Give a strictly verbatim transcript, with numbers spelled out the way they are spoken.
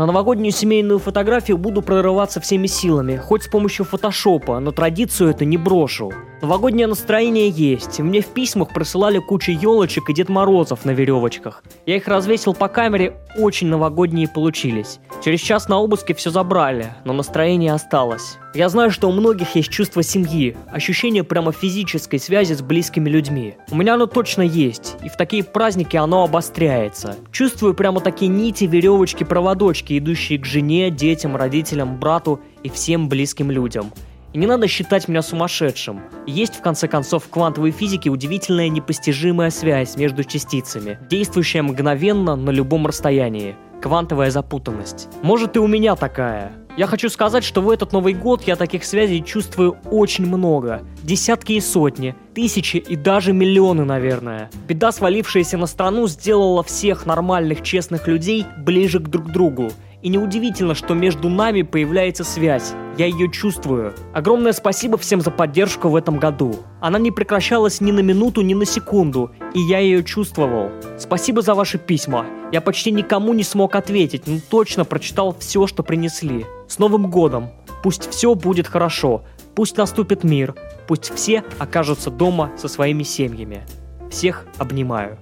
На новогоднюю семейную фотографию буду прорываться всеми силами, хоть с помощью фотошопа, но традицию это не брошу. Новогоднее настроение есть, мне в письмах присылали кучу елочек и Дед Морозов на веревочках. Я их развесил по камере, очень новогодние получились. Через час на обыске все забрали, но настроение осталось. Я знаю, что у многих есть чувство семьи, ощущение прямо физической связи с близкими людьми. У меня оно точно есть, и в такие праздники оно обостряется. Чувствую прямо такие нити, веревочки, проводочки, идущие к жене, детям, родителям, брату и всем близким людям. И не надо считать меня сумасшедшим. Есть, в конце концов, в квантовой физике удивительная непостижимая связь между частицами, действующая мгновенно на любом расстоянии. Квантовая запутанность. Может, и у меня такая. Я хочу сказать, что в этот Новый год я таких связей чувствую очень много. Десятки и сотни, тысячи и даже миллионы, наверное. Беда, свалившаяся на страну, сделала всех нормальных, честных людей ближе к друг другу. И неудивительно, что между нами появляется связь. Я ее чувствую. Огромное спасибо всем за поддержку в этом году. Она не прекращалась ни на минуту, ни на секунду, и я ее чувствовал. Спасибо за ваши письма. Я почти никому не смог ответить, но точно прочитал все, что принесли. С Новым годом! Пусть все будет хорошо, пусть наступит мир, пусть все окажутся дома со своими семьями. Всех обнимаю.